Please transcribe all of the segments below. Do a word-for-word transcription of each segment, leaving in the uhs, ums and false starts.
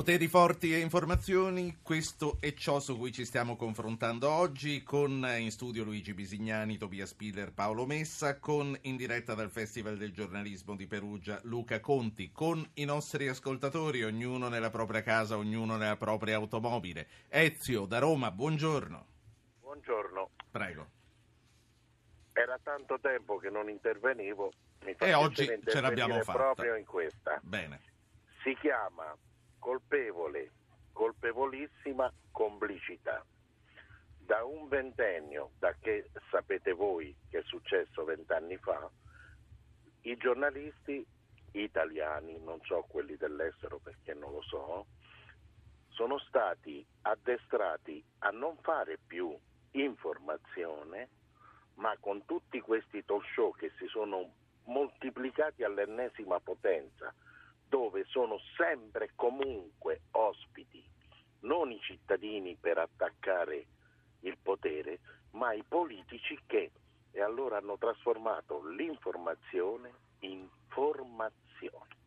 Poteri forti e informazioni, questo è ciò su cui ci stiamo confrontando oggi con in studio Luigi Bisignani, Tobias Piller, Paolo Messa, con in diretta dal Festival del Giornalismo di Perugia Luca Conti, con i nostri ascoltatori, ognuno nella propria casa, ognuno nella propria automobile. Ezio da Roma, buongiorno. Buongiorno. Prego. Era tanto tempo che non intervenivo, mi fa e oggi ce l'abbiamo fatta proprio in questa. Bene. Si chiama colpevole, colpevolissima complicità. Da un ventennio, da che sapete voi che è successo vent'anni fa, i giornalisti italiani, non so quelli dell'estero perché non lo so, sono stati addestrati a non fare più informazione, ma con tutti questi talk show che si sono moltiplicati all'ennesima potenza, dove sono sempre comunque ospiti non i cittadini per attaccare il potere, ma i politici che e allora hanno trasformato l'informazione in formazione.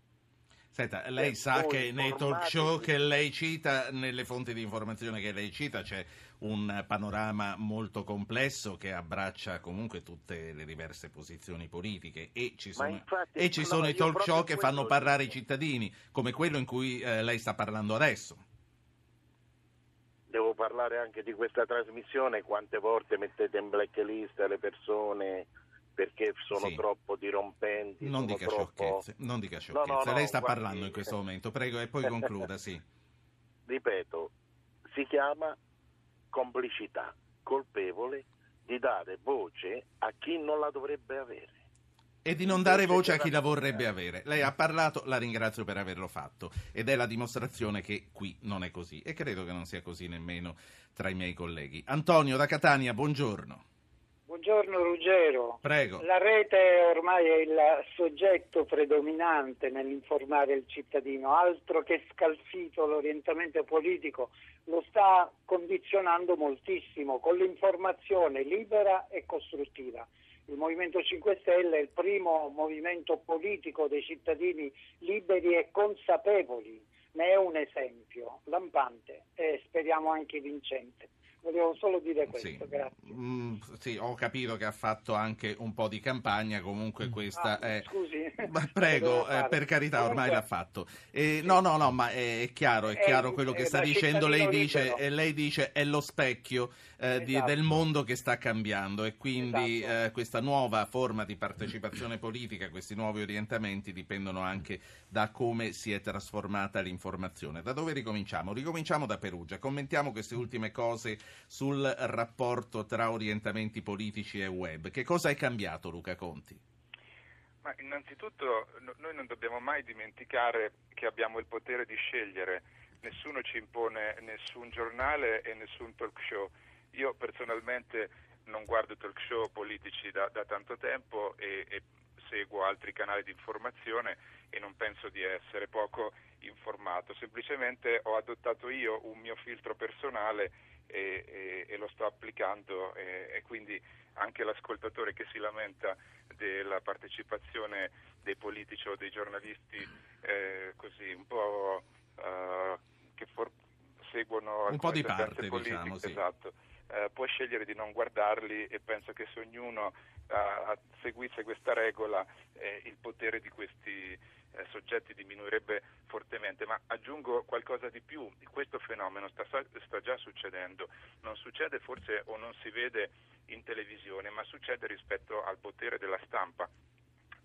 Senta, lei sa che nei talk show che lei cita, nelle fonti di informazione che lei cita, c'è un panorama molto complesso che abbraccia comunque tutte le diverse posizioni politiche e ci sono, infatti, e ci no, sono i talk show che fanno parlare i cittadini, come quello in cui eh, lei sta parlando adesso. Devo parlare anche di questa trasmissione, quante volte mettete in blacklist le persone perché sono sì. troppo dirompenti. Non dica troppo... sciocchezze, non dica sciocchezze. No, no, no, lei sta guardi... parlando in questo momento, prego, e poi concluda, sì. Ripeto, si chiama complicità colpevole di dare voce a chi non la dovrebbe avere. E di non dare voce a chi la vorrebbe avere. Lei ha parlato, la ringrazio per averlo fatto, ed è la dimostrazione che qui non è così, e credo che non sia così nemmeno tra i miei colleghi. Antonio da Catania, buongiorno. Buongiorno Ruggero. Prego. La rete ormai è il soggetto predominante nell'informare il cittadino, altro che scalfito l'orientamento politico, lo sta condizionando moltissimo con l'informazione libera e costruttiva. Il Movimento cinque Stelle è il primo movimento politico dei cittadini liberi e consapevoli, ne è un esempio lampante e speriamo anche vincente. Volevo solo dire questo, sì. Grazie. Mm, sì, ho capito che ha fatto anche un po' di campagna, comunque questa ah, è... Scusi. Prego, eh, per carità, ormai l'ha fatto. Eh, no, no, no, ma è chiaro, è chiaro è, quello che sta dicendo. Lei dice, lei dice è lo specchio eh, esatto. di, del mondo che sta cambiando e quindi esatto. eh, questa nuova forma di partecipazione politica, questi nuovi orientamenti dipendono anche da come si è trasformata l'informazione. Da dove ricominciamo? Ricominciamo da Perugia. Commentiamo queste ultime cose sul rapporto tra orientamenti politici e web. Che cosa è cambiato, Luca Conti? Ma innanzitutto no, noi non dobbiamo mai dimenticare che abbiamo il potere di scegliere. Nessuno ci impone nessun giornale e nessun talk show. Io personalmente non guardo talk show politici da, da tanto tempo e, e seguo altri canali di informazione e non penso di essere poco informato. Semplicemente ho adottato io un mio filtro personale E, e, e lo sto applicando e, e quindi anche l'ascoltatore che si lamenta della partecipazione dei politici o dei giornalisti eh, così un po' uh, che for- seguono un po' di parte politiche, diciamo, sì. esatto, uh, può scegliere di non guardarli e penso che se ognuno uh, seguisse questa regola eh, il potere di questi Eh, soggetti diminuirebbe fortemente, ma aggiungo qualcosa di più. Questo fenomeno sta, sta già succedendo, non succede forse o non si vede in televisione, ma succede rispetto al potere della stampa.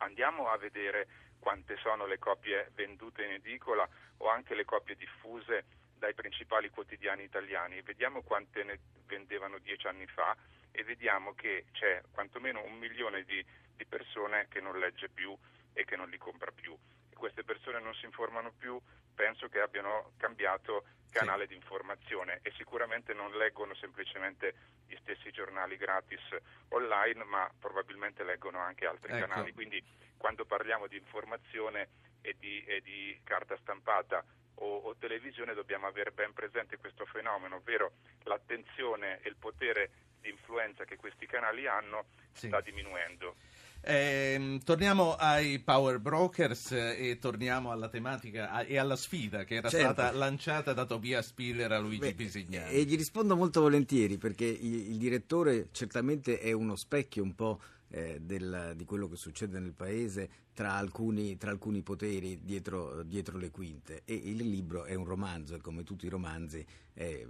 Andiamo a vedere quante sono le copie vendute in edicola o anche le copie diffuse dai principali quotidiani italiani, vediamo quante ne vendevano dieci anni fa e vediamo che c'è quantomeno un milione di, di persone che non legge più e che non li compra più. Queste persone non si informano più, penso che abbiano cambiato canale sì. di informazione e sicuramente non leggono semplicemente gli stessi giornali gratis online, ma probabilmente leggono anche altri ecco. canali. Quindi quando parliamo di informazione e di, e di carta stampata o, o televisione dobbiamo avere ben presente questo fenomeno, ovvero l'attenzione e il potere di influenza che questi canali hanno sì. sta diminuendo. Eh, torniamo ai power brokers eh, e torniamo alla tematica a, e alla sfida che era certo. stata lanciata da Tobias Piller a Luigi Beh, Bisignani. E gli rispondo molto volentieri, perché il, il direttore certamente è uno specchio un po' eh, del, di quello che succede nel paese tra alcuni, tra alcuni poteri dietro, dietro le quinte, e il libro è un romanzo e come tutti i romanzi è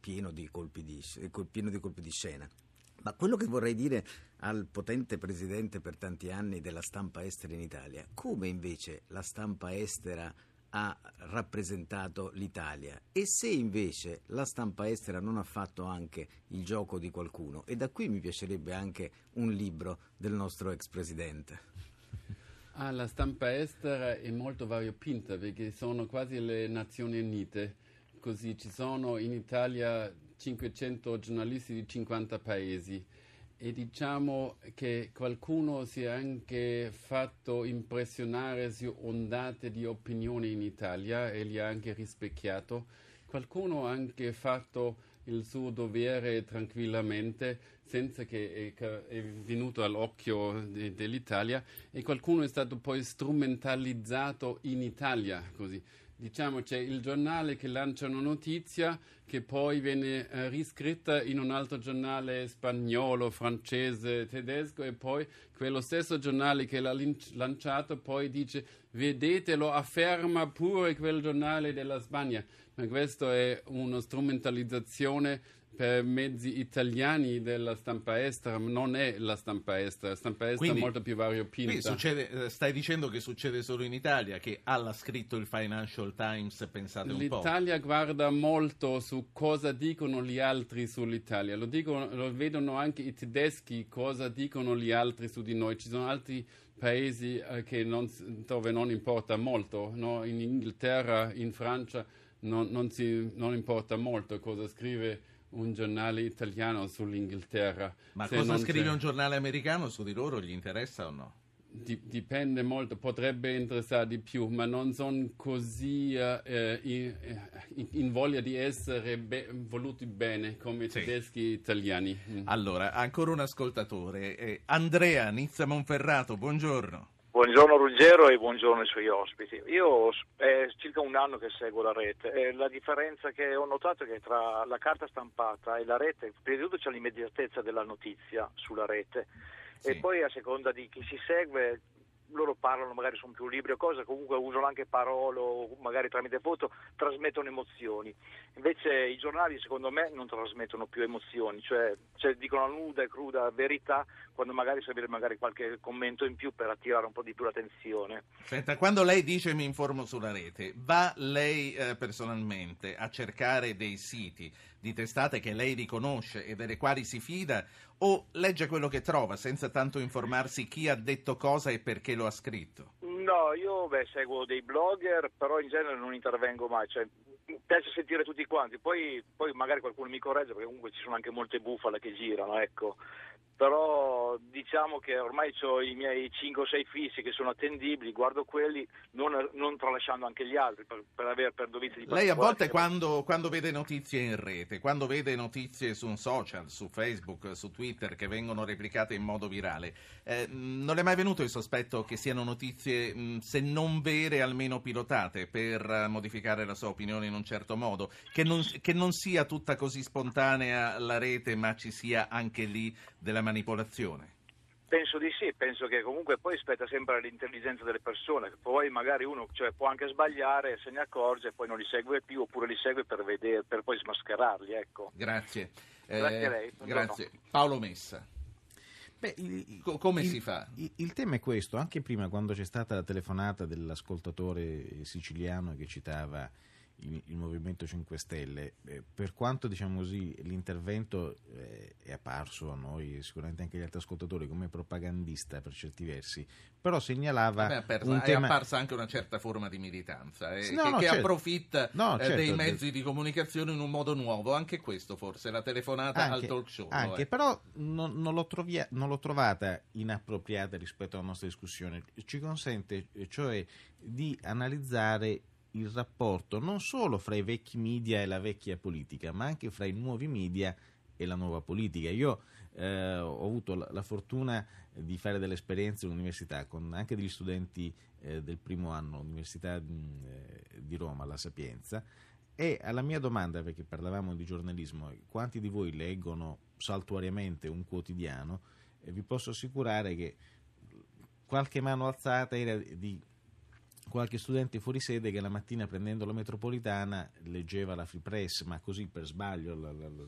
pieno di colpi di, pieno di, colpi di scena. Ma quello che vorrei dire al potente presidente per tanti anni della stampa estera in Italia: come invece la stampa estera ha rappresentato l'Italia, e se invece la stampa estera non ha fatto anche il gioco di qualcuno? E da qui mi piacerebbe anche un libro del nostro ex presidente. Ah, la stampa estera è molto variopinta, perché sono quasi le Nazioni Unite, così ci sono in Italia cinquecento giornalisti di cinquanta paesi, e diciamo che qualcuno si è anche fatto impressionare su ondate di opinione in Italia e li ha anche rispecchiato. Qualcuno ha anche fatto il suo dovere tranquillamente, senza che è, è venuto all'occhio de, dell'Italia, e qualcuno è stato poi strumentalizzato in Italia, così. Diciamo c'è il giornale che lancia una notizia che poi viene eh, riscritta in un altro giornale spagnolo, francese, tedesco, e poi quello stesso giornale che l'ha linci- lanciato poi dice vedete, lo afferma pure quel giornale della Spagna. Ma questo è una strumentalizzazione per mezzi italiani della stampa estera, non è la stampa estera, la stampa estera quindi, è molto più variopinta. Succede, stai dicendo che succede solo in Italia, che alla scritto il Financial Times, pensate un L'Italia po'. L'Italia guarda molto su cosa dicono gli altri sull'Italia, lo, dicono, lo vedono anche i tedeschi, cosa dicono gli altri su di noi. Ci sono altri paesi eh, che non, dove non importa molto, no? In Inghilterra, in Francia, non, non, si, non importa molto cosa scrive un giornale italiano sull'Inghilterra. Ma cosa scrive c'è. un giornale americano su di loro? Gli interessa o no? Dipende molto, potrebbe interessare di più, ma non sono così eh, in, in voglia di essere be- voluti bene come i sì. tedeschi e italiani. Allora, ancora un ascoltatore. Eh, Andrea, Nizza Monferrato, buongiorno. Buongiorno Ruggero e buongiorno ai suoi ospiti. Io è circa un anno che seguo la rete e la differenza che ho notato è che tra la carta stampata e la rete, prima di tutto c'è l'immediatezza della notizia sulla rete sì. e poi a seconda di chi si segue, loro parlano magari su più libri o cosa, comunque usano anche parole o magari tramite foto, trasmettono emozioni. Invece i giornali secondo me non trasmettono più emozioni, cioè, cioè dicono nuda e cruda verità, quando magari serve magari qualche commento in più per attirare un po' di più l'attenzione. Senta, quando lei dice mi informo sulla rete, va lei eh, personalmente a cercare dei siti di testate che lei riconosce e delle quali si fida, o legge quello che trova senza tanto informarsi chi ha detto cosa e perché lo ha scritto? No, io beh, seguo dei blogger, però in genere non intervengo mai, cioè mi piace sentire tutti quanti, poi, poi magari qualcuno mi corregge, perché comunque ci sono anche molte bufale che girano, ecco. Però diciamo che ormai ho i miei cinque o sei fissi che sono attendibili, guardo quelli, non, non tralasciando anche gli altri per, per aver per dovizia di Lei a volte quando, quando vede notizie in rete, quando vede notizie su un social, su Facebook, su Twitter, che vengono replicate in modo virale, eh, non le è mai venuto il sospetto che siano notizie mh, se non vere almeno pilotate per uh, modificare la sua opinione in un certo modo, che non, che non sia tutta così spontanea la rete, ma ci sia anche lì della manipolazione? Penso di sì, penso che comunque poi spetta sempre all'intelligenza delle persone, che poi magari uno cioè, può anche sbagliare, se ne accorge e poi non li segue più, oppure li segue per vedere, per poi smascherarli, ecco. Grazie. Grazie eh, a lei. Grazie. Paolo Messa. Beh, il, come il, si fa? Il, il tema è questo, anche prima quando c'è stata la telefonata dell'ascoltatore siciliano che citava Il, il Movimento cinque Stelle, eh, per quanto diciamo così l'intervento eh, è apparso a noi, sicuramente anche agli altri ascoltatori, come propagandista per certi versi, però segnalava Beh, per, un è tema... apparsa anche una certa forma di militanza eh, no, che, no, che certo. approfitta no, certo, eh, dei mezzi di comunicazione in un modo nuovo, anche questo forse, la telefonata anche, al talk show anche, eh. però non, non, l'ho trovia, non l'ho trovata inappropriata rispetto alla nostra discussione, ci consente cioè di analizzare il rapporto non solo fra i vecchi media e la vecchia politica, ma anche fra i nuovi media e la nuova politica. Io eh, ho avuto la, la fortuna di fare delle esperienze all'università con anche degli studenti eh, del primo anno all'università eh, di Roma, la Sapienza, e alla mia domanda, perché parlavamo di giornalismo, quanti di voi leggono saltuariamente un quotidiano, eh, vi posso assicurare che qualche mano alzata era di qualche studente fuori sede che la mattina, prendendo la metropolitana, leggeva la Free Press, ma così per sbaglio, la, la, la,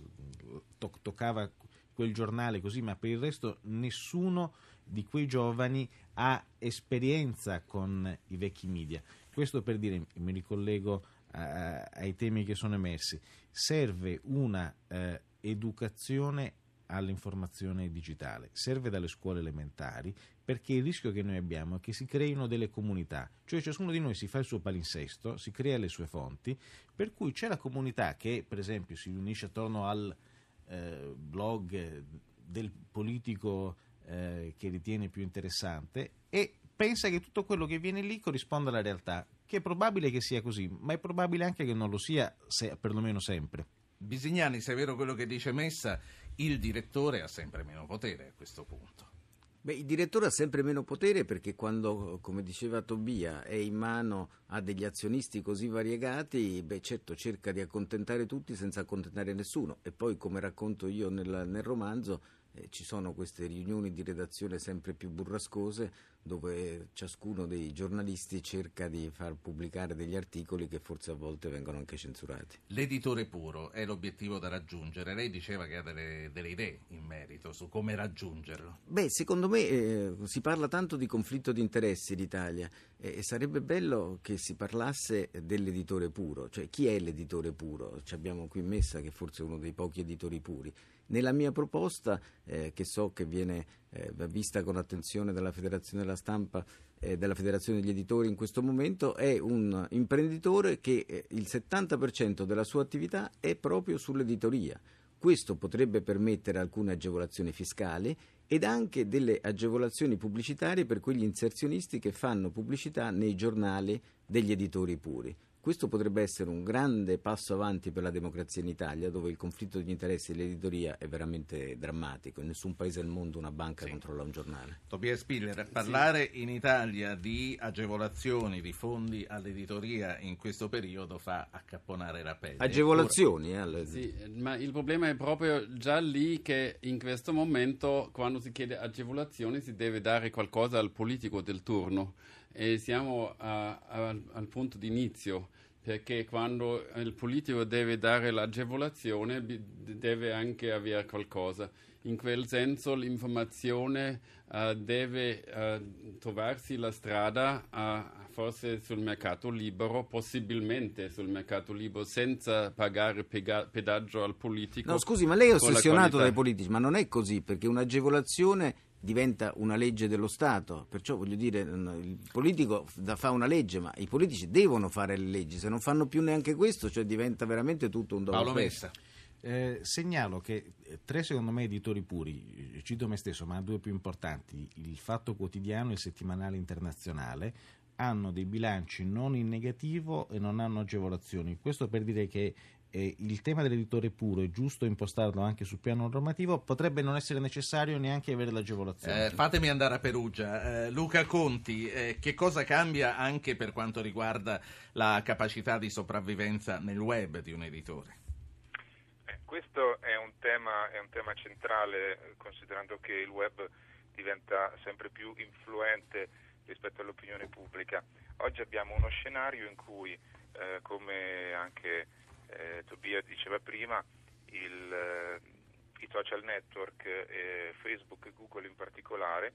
toc- toccava quel giornale così, ma per il resto nessuno di quei giovani ha esperienza con i vecchi media. Questo per dire, mi ricollego a, ai temi che sono emersi, serve una eh, educazione all'informazione digitale, serve dalle scuole elementari, perché il rischio che noi abbiamo è che si creino delle comunità, cioè ciascuno di noi si fa il suo palinsesto, si crea le sue fonti, per cui c'è la comunità che per esempio si riunisce attorno al eh, blog del politico eh, che ritiene più interessante e pensa che tutto quello che viene lì corrisponda alla realtà, che è probabile che sia così, ma è probabile anche che non lo sia, se, perlomeno sempre. Bisignani, se è vero quello che dice Messa, il direttore ha sempre meno potere a questo punto. Beh, il direttore ha sempre meno potere perché quando, come diceva Tobia, è in mano a degli azionisti così variegati, beh, certo cerca di accontentare tutti senza accontentare nessuno. E poi, come racconto io nel, nel romanzo, eh, ci sono queste riunioni di redazione sempre più burrascose dove ciascuno dei giornalisti cerca di far pubblicare degli articoli che forse a volte vengono anche censurati. L'editore puro è l'obiettivo da raggiungere. Lei diceva che ha delle, delle idee in merito su come raggiungerlo. Beh, secondo me eh, si parla tanto di conflitto di interessi in Italia e eh, sarebbe bello che si parlasse dell'editore puro. Cioè, chi è l'editore puro? Ci abbiamo qui Messa, che forse è uno dei pochi editori puri. Nella mia proposta, eh, che so che viene eh, vista con attenzione dalla Federazione della Stampa e dalla Federazione degli Editori in questo momento, è un imprenditore che eh, il settanta per cento della sua attività è proprio sull'editoria. Questo potrebbe permettere alcune agevolazioni fiscali ed anche delle agevolazioni pubblicitarie per quegli inserzionisti che fanno pubblicità nei giornali degli editori puri. Questo potrebbe essere un grande passo avanti per la democrazia in Italia, dove il conflitto di interessi dell'editoria è veramente drammatico. In nessun paese del mondo una banca sì. controlla un giornale. Tobias Piller, parlare sì. in Italia di agevolazioni, di fondi all'editoria in questo periodo fa accapponare la pelle. Agevolazioni? Eh? Sì, ma il problema è proprio già lì, che in questo momento quando si chiede agevolazioni si deve dare qualcosa al politico del turno. E siamo a, a, al punto d'inizio, perché quando il politico deve dare l'agevolazione deve anche avere qualcosa. In quel senso l'informazione uh, deve uh, trovarsi la strada uh, forse sul mercato libero, possibilmente sul mercato libero, senza pagare pega- pedaggio al politico. No, scusi, ma lei è ossessionato dai politici, ma non è così, perché un'agevolazione diventa una legge dello Stato, perciò voglio dire, il politico fa una legge, ma i politici devono fare le leggi, se non fanno più neanche questo, cioè diventa veramente tutto un dopo. Paolo Messa. Eh, segnalo che tre, secondo me, editori puri, cito me stesso, ma due più importanti, il Fatto Quotidiano e il Settimanale Internazionale, hanno dei bilanci non in negativo e non hanno agevolazioni. Questo per dire che Eh, il tema dell'editore puro è giusto impostarlo anche sul piano normativo, potrebbe non essere necessario neanche avere l'agevolazione. Eh, fatemi andare a Perugia. Eh, Luca Conti, eh, che cosa cambia anche per quanto riguarda la capacità di sopravvivenza nel web di un editore? Eh, questo è un tema, è un tema centrale, considerando che il web diventa sempre più influente rispetto all'opinione pubblica. Oggi abbiamo uno scenario in cui, eh, come anche Eh, Tobia diceva prima, il, eh, i social network, eh, Facebook e Google in particolare,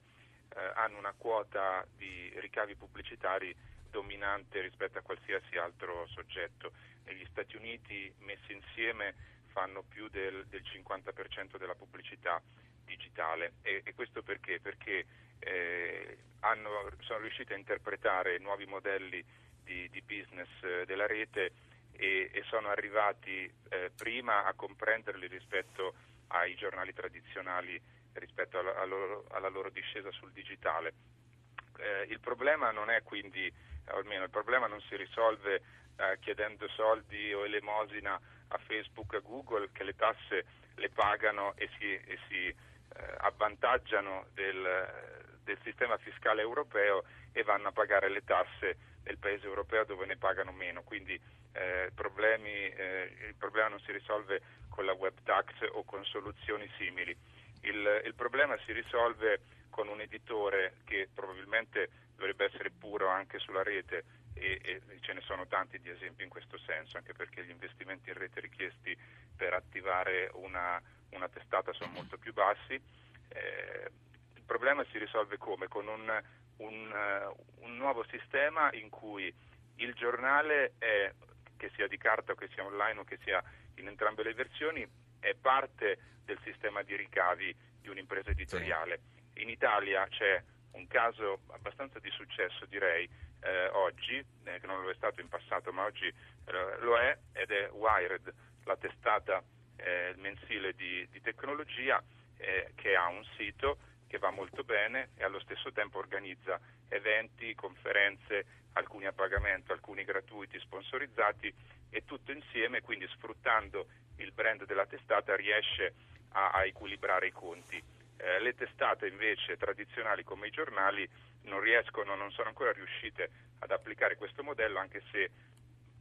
eh, hanno una quota di ricavi pubblicitari dominante rispetto a qualsiasi altro soggetto. Negli Stati Uniti, messi insieme, fanno più del, del cinquanta per cento della pubblicità digitale, e, e questo perché? Perché eh, hanno, sono riusciti a interpretare nuovi modelli di, di business eh, della rete, e sono arrivati eh, prima a comprenderli rispetto ai giornali tradizionali, rispetto alla, alla, loro, alla loro discesa sul digitale. Eh, il problema non è quindi, almeno il problema non si risolve eh, chiedendo soldi o elemosina a Facebook e a Google, che le tasse le pagano e si, e si eh, avvantaggiano del, del sistema fiscale europeo e vanno a pagare le tasse del paese europeo dove ne pagano meno. Quindi eh, problemi, eh, il problema non si risolve con la web tax o con soluzioni simili. Il, il problema si risolve con un editore che probabilmente dovrebbe essere puro anche sulla rete, e, e ce ne sono tanti di esempi in questo senso, anche perché gli investimenti in rete richiesti per attivare una, una testata sono molto più bassi. Eh, il problema si risolve come? Con un, un, un nuovo sistema in cui il giornale, è, che sia di carta o che sia online o che sia in entrambe le versioni, è parte del sistema di ricavi di un'impresa editoriale. In Italia c'è un caso abbastanza di successo, direi, eh, oggi, eh, che non lo è stato in passato, ma oggi eh, lo è, ed è Wired, la testata eh, mensile di, di tecnologia, eh, che ha un sito che va molto bene e allo stesso tempo organizza eventi, conferenze, alcuni a pagamento, alcuni gratuiti, sponsorizzati, e tutto insieme, quindi sfruttando il brand della testata, riesce a, a equilibrare i conti. Eh, le testate invece tradizionali come i giornali non riescono, non sono ancora riuscite ad applicare questo modello, anche se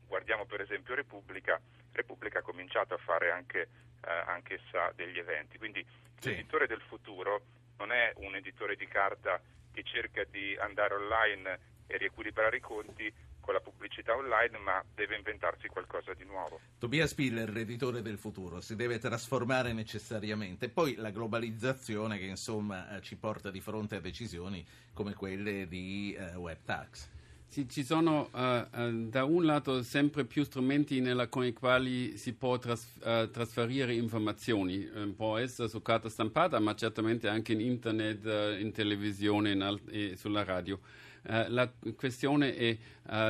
guardiamo per esempio Repubblica, Repubblica ha cominciato a fare anche eh, anch'essa degli eventi. Quindi sì. L'editore del futuro non è un editore di carta che cerca di andare online e riequilibrare i conti con la pubblicità online, ma deve inventarsi qualcosa di nuovo. Tobias Piller, l'editore del futuro, si deve trasformare necessariamente. Poi la globalizzazione, che insomma ci porta di fronte a decisioni come quelle di eh, web tax. Sì, ci sono eh, da un lato sempre più strumenti nella, con i quali si può tras, eh, trasferire informazioni, eh, può essere su carta stampata, ma certamente anche in internet, eh, in televisione in alt- e sulla radio. Uh, la questione è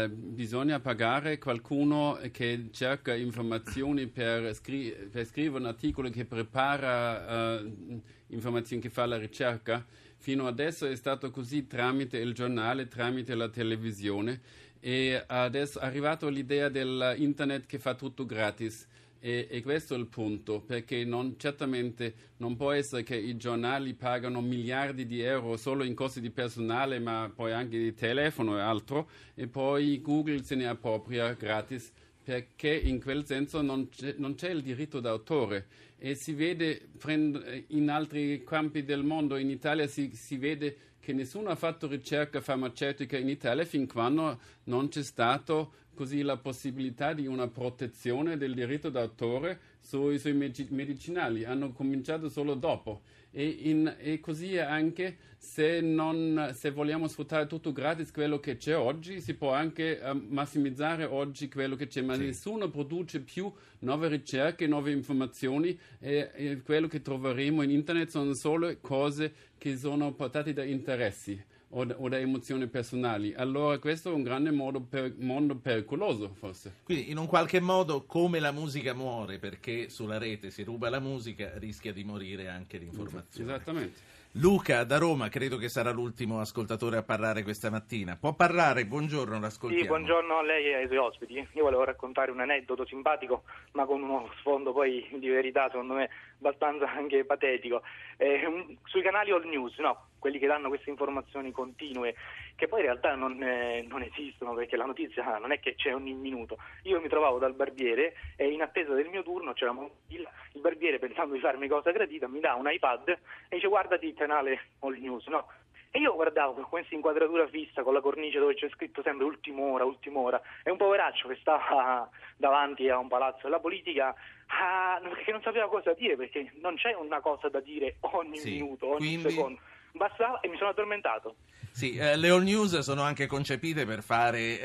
uh, bisogna pagare qualcuno che cerca informazioni per, scri- per scrivere un articolo, che prepara uh, informazioni, che fa la ricerca. Fino adesso è stato così tramite il giornale, tramite la televisione, e adesso è arrivata l'idea dell'internet che fa tutto gratis. E, e questo è il punto, perché non, certamente non può essere che i giornali pagano miliardi di euro solo in costi di personale, ma poi anche di telefono e altro, e poi Google se ne appropria gratis, perché in quel senso non c'è, non c'è il diritto d'autore. E si vede in altri campi del mondo, in Italia si, si vede che nessuno ha fatto ricerca farmaceutica in Italia fin quando non c'è stato così la possibilità di una protezione del diritto d'autore sui, sui medicinali. Hanno cominciato solo dopo, e, in, e così anche se, non, se vogliamo sfruttare tutto gratis quello che c'è oggi, si può anche eh, massimizzare oggi quello che c'è, ma sì. Nessuno produce più nuove ricerche, nuove informazioni, e, e quello che troveremo in internet sono solo cose che sono portate da interessi o da, o da emozioni personali. Allora questo è un grande modo per, mondo pericoloso, forse. Quindi in un qualche modo, come la musica muore perché sulla rete si ruba la musica, rischia di morire anche l'informazione. Esattamente. Luca da Roma credo che sarà l'ultimo ascoltatore a parlare questa mattina. Può parlare? Buongiorno, l'ascoltiamo. Sì, buongiorno a lei e ai suoi ospiti. Io volevo raccontare un aneddoto simpatico, ma con uno sfondo poi di verità secondo me abbastanza anche patetico. Eh, sui canali All News, no? Quelli che danno queste informazioni continue, che poi in realtà non, eh, non esistono, perché la notizia non è che c'è ogni minuto. Io mi trovavo dal barbiere e in attesa del mio turno c'era il, il barbiere, pensando di farmi cosa gradita, mi dà un iPad e dice guardati il canale All News, no? E io guardavo con questa inquadratura fissa, con la cornice dove c'è scritto sempre ultim'ora, ultim'ora, è un poveraccio che stava davanti a un palazzo della politica, ah, che non sapeva cosa dire, perché non c'è una cosa da dire ogni sì, minuto, ogni quindi... secondo. Bastava e mi sono addormentato. Sì, eh, le All News sono anche concepite per fare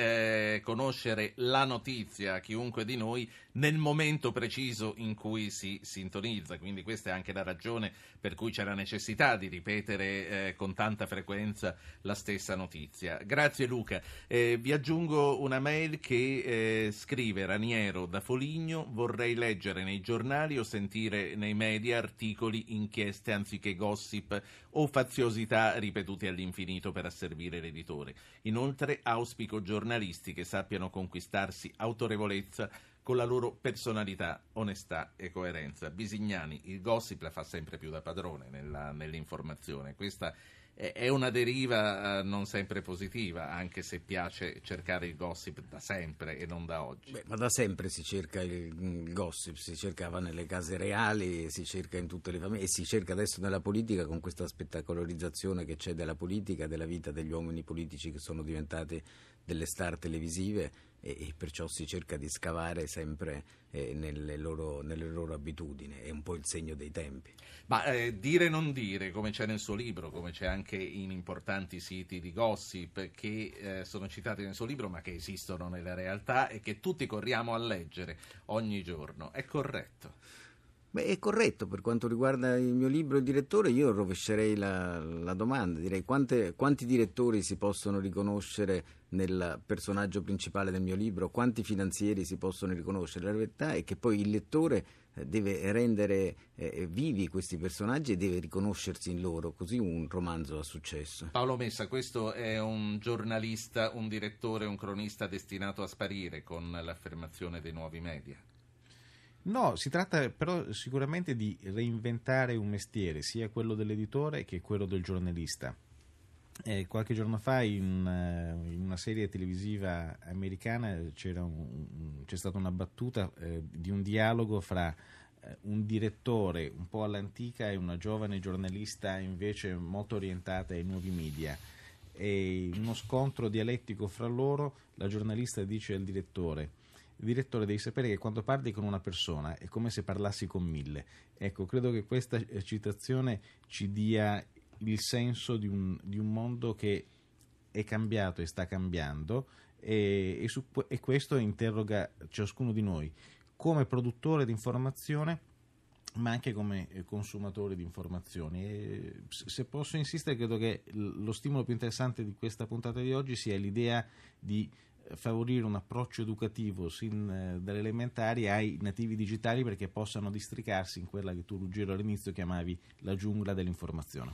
eh, conoscere la notizia a chiunque di noi nel momento preciso in cui si sintonizza, quindi questa è anche la ragione per cui c'è la necessità di ripetere eh, con tanta frequenza la stessa notizia. Grazie Luca. Eh, vi aggiungo una mail che eh, scrive Raniero da Foligno: vorrei leggere nei giornali o sentire nei media articoli, inchieste anziché gossip o fazioni preziosità ripetute all'infinito per asservire l'editore. Inoltre auspico giornalisti che sappiano conquistarsi autorevolezza con la loro personalità, onestà e coerenza. Bisignani, il gossip la fa sempre più da padrone nella, nell'informazione. Questa è una deriva non sempre positiva, anche se piace cercare il gossip da sempre e non da oggi. Beh, ma da sempre si cerca il gossip, si cercava nelle case reali, si cerca in tutte le famiglie e si cerca adesso nella politica, con questa spettacolarizzazione che c'è della politica, della vita degli uomini politici che sono diventati delle star televisive, e, e perciò si cerca di scavare sempre eh, nelle, loro, nelle loro abitudini. È un po' il segno dei tempi. Ma eh, dire non dire, come c'è nel suo libro, come c'è anche in importanti siti di gossip che eh, sono citati nel suo libro ma che esistono nella realtà e che tutti corriamo a leggere ogni giorno, è corretto? Beh, è corretto. Per quanto riguarda il mio libro, il direttore, io rovescerei la, la domanda, direi quante, quanti direttori si possono riconoscere nel personaggio principale del mio libro, quanti finanzieri si possono riconoscere. La verità è che poi il lettore deve rendere eh, vivi questi personaggi e deve riconoscersi in loro, così un romanzo ha successo. Paolo Messa, questo è un giornalista, un direttore, un cronista destinato a sparire con l'affermazione dei nuovi media? No, si tratta però sicuramente di reinventare un mestiere, sia quello dell'editore che quello del giornalista. Eh, qualche giorno fa in, in una serie televisiva americana c'era un, c'è stata una battuta eh, di un dialogo fra eh, un direttore un po' all'antica e una giovane giornalista invece molto orientata ai nuovi media. E uno scontro dialettico fra loro, la giornalista dice al direttore: direttore, devi sapere che quando parli con una persona è come se parlassi con mille. Ecco, credo che questa citazione ci dia il senso di un, di un mondo che è cambiato e sta cambiando, e, e, su, e questo interroga ciascuno di noi come produttore di informazione ma anche come consumatore di informazioni. E se posso insistere, credo che lo stimolo più interessante di questa puntata di oggi sia l'idea di favorire un approccio educativo sin dalle elementari ai nativi digitali, perché possano districarsi in quella che tu, Ruggero, all'inizio chiamavi la giungla dell'informazione.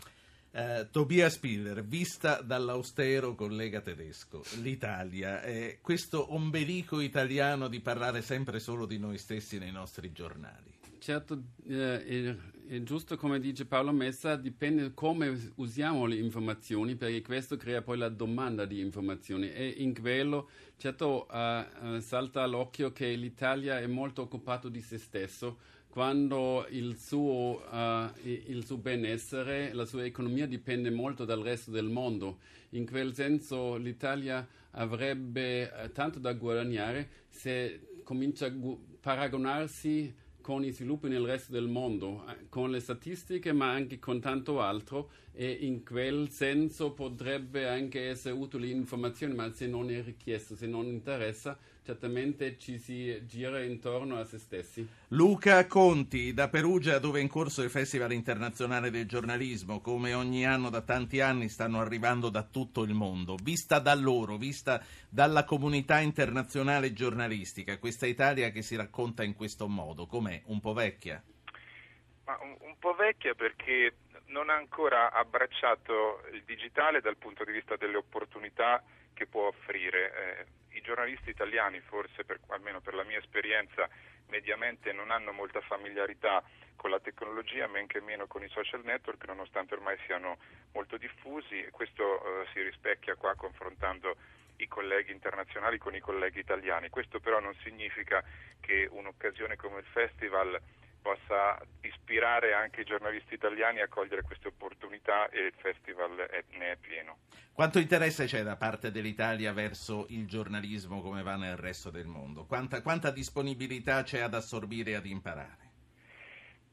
Uh, Tobias Piller, vista dall'austero collega tedesco, l'Italia, eh, questo ombelico italiano di parlare sempre solo di noi stessi nei nostri giornali. Certo, eh, è, è giusto come dice Paolo Messa, dipende come usiamo le informazioni, perché questo crea poi la domanda di informazioni, e in quello certo eh, salta all'occhio che l'Italia è molto occupato di se stesso, quando il suo, uh, il suo benessere, la sua economia dipende molto dal resto del mondo. In quel senso l'Italia avrebbe uh, tanto da guadagnare se comincia a gu- paragonarsi con i sviluppi nel resto del mondo, con le statistiche ma anche con tanto altro, e in quel senso potrebbe anche essere utile l'informazione, ma se non è richiesto, se non interessa, certamente ci si gira intorno a se stessi. Luca Conti, da Perugia, dove è in corso il Festival Internazionale del Giornalismo, come ogni anno da tanti anni stanno arrivando da tutto il mondo. Vista da loro, vista dalla comunità internazionale giornalistica, questa Italia che si racconta in questo modo, com'è? Un po' vecchia? Ma un, un po' vecchia perché non ha ancora abbracciato il digitale dal punto di vista delle opportunità che può offrire. Eh, i giornalisti italiani, forse per, almeno per la mia esperienza, mediamente non hanno molta familiarità con la tecnologia, men che meno con i social network, nonostante ormai siano molto diffusi, e questo eh, si rispecchia qua confrontando i colleghi internazionali con i colleghi italiani. Questo però non significa che un'occasione come il festival possa ispirare anche i giornalisti italiani a cogliere queste opportunità, e il festival è, ne è pieno. Quanto interesse c'è da parte dell'Italia verso il giornalismo come va nel resto del mondo? Quanta, quanta disponibilità c'è ad assorbire e ad imparare?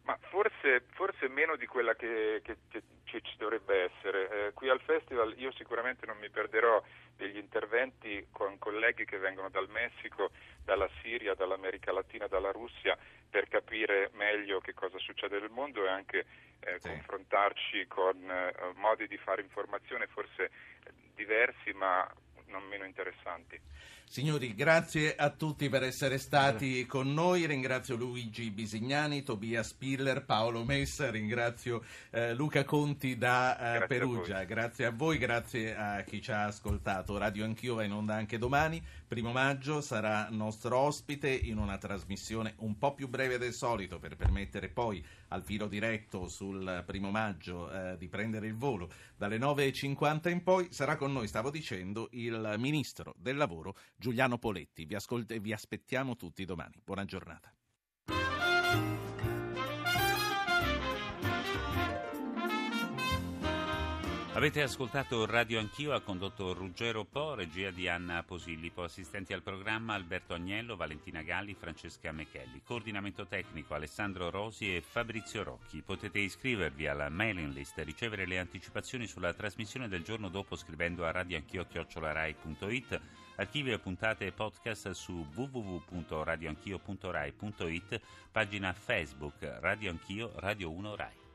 Ma forse, forse meno di quella che, che, che ci dovrebbe essere. Eh, qui al festival io sicuramente non mi perderò degli interventi con colleghi che vengono dal Messico, dalla Siria, dall'America Latina, dalla Russia, per capire meglio che cosa succede nel mondo e anche eh, sì. confrontarci con eh, modi di fare informazione forse diversi ma non meno interessanti. Signori, grazie a tutti per essere stati con noi. Ringrazio Luigi Bisignani, Tobias Piller, Paolo Messa, ringrazio eh, Luca Conti da eh, Perugia. Grazie a voi, grazie a chi ci ha ascoltato. Radio Anch'io va in onda anche domani, primo maggio, sarà nostro ospite in una trasmissione un po' più breve del solito per permettere poi al filo diretto sul primo maggio eh, di prendere il volo. Dalle nove e cinquanta in poi sarà con noi, stavo dicendo, il Ministro del Lavoro Giuliano Poletti. Vi ascolt- vi aspettiamo tutti domani. Buona giornata. Avete ascoltato Radio Anch'io, ha condotto Ruggero Po, regia di Anna Posillipo, assistenti al programma Alberto Agnello, Valentina Galli, Francesca Michelli, coordinamento tecnico Alessandro Rosi e Fabrizio Rocchi. Potete iscrivervi alla mailing list e ricevere le anticipazioni sulla trasmissione del giorno dopo scrivendo a radioanchio chiocciola rai punto it, archivi e puntate e podcast su w w w punto radioanchio punto rai punto it, pagina Facebook Radio Anch'io, Radio uno Rai.